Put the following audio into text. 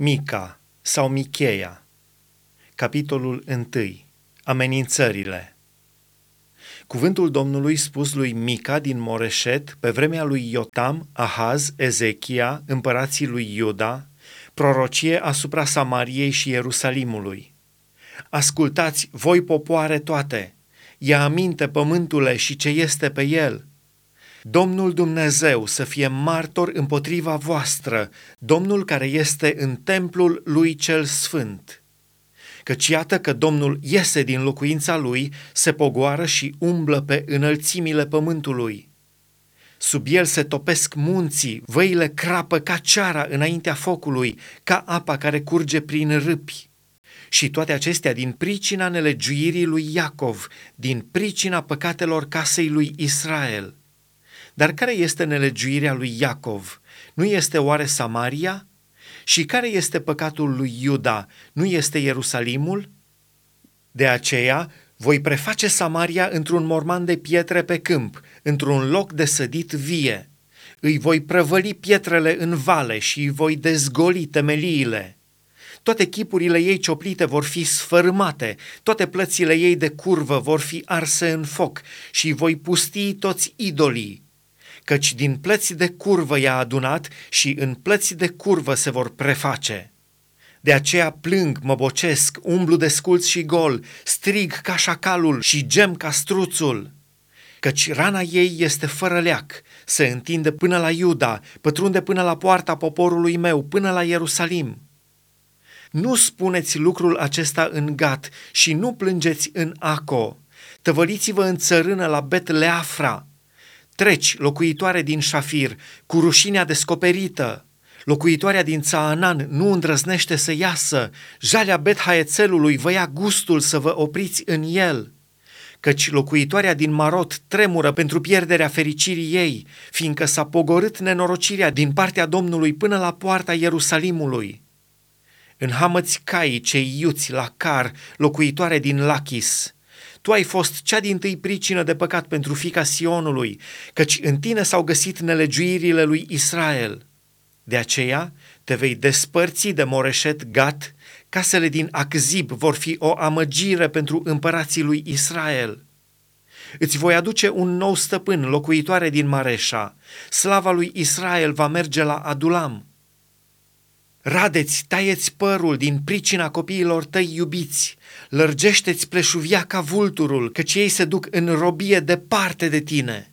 Mica sau Micheia, capitolul 1. Amenințările. Cuvântul Domnului spus lui Mica din Moreșet, pe vremea lui Iotam, Ahaz, Ezechia, împărații lui Iuda, prorocie asupra Samariei și Ierusalimului. Ascultați, voi popoare toate, ia aminte pământule și ce este pe el. Domnul Dumnezeu să fie martor împotriva voastră, Domnul care este în templul lui cel sfânt. Căci iată că Domnul iese din locuința lui, se pogoară și umblă pe înălțimile pământului. Sub el se topesc munții, văile crapă ca ceara înaintea focului, ca apa care curge prin râpi. Și toate acestea din pricina nelegiuirii lui Iacov, din pricina păcatelor casei lui Israel. Dar care este nelegiuirea lui Iacov? Nu este oare Samaria? Și care este păcatul lui Iuda? Nu este Ierusalimul? De aceea voi preface Samaria într-un morman de pietre pe câmp, într-un loc de sădit vie. Îi voi prăvăli pietrele în vale și îi voi dezgoli temeliile. Toate chipurile ei cioplite vor fi sfărâmate, toate plățile ei de curvă vor fi arse în foc și îi voi pustii toți idolii. Căci din plăți de curvă i-a adunat și în plăți de curvă se vor preface. De aceea plâng, mă bocesc, umblu desculț și gol, strig ca șacalul și gem ca struțul. Căci rana ei este fără leac, se întinde până la Iuda, pătrunde până la poarta poporului meu, până la Ierusalim. Nu spuneți lucrul acesta în Gat și nu plângeți în Aco. Tăvăliți-vă în țărână la Betleafra. Treci, locuitoare din Șafir, cu rușinea descoperită. Locuitoarea din Țaanan nu îndrăznește să iasă. Jalea Bet-Haețelului vă ia gustul să vă opriți în el. Căci locuitoarea din Marot tremură pentru pierderea fericirii ei, fiindcă s-a pogorât nenorocirea din partea Domnului până la poarta Ierusalimului. În Hamă-t-kai cei iuți la Car, locuitoare din Lachis, tu ai fost cea dintâi pricină de păcat pentru fiica Sionului, căci în tine s-au găsit nelegiuirile lui Israel. De aceea te vei despărți de Moreșet Gat, casele din Aczib vor fi o amăgire pentru împărații lui Israel. Îți voi aduce un nou stăpân, locuitoare din Mareșa, slava lui Israel va merge la Adulam. Radeți, taieți părul din pricina copiilor tăi iubiți, lărgește-ți pleșuvia ca vulturul, căci ei se duc în robie departe de tine.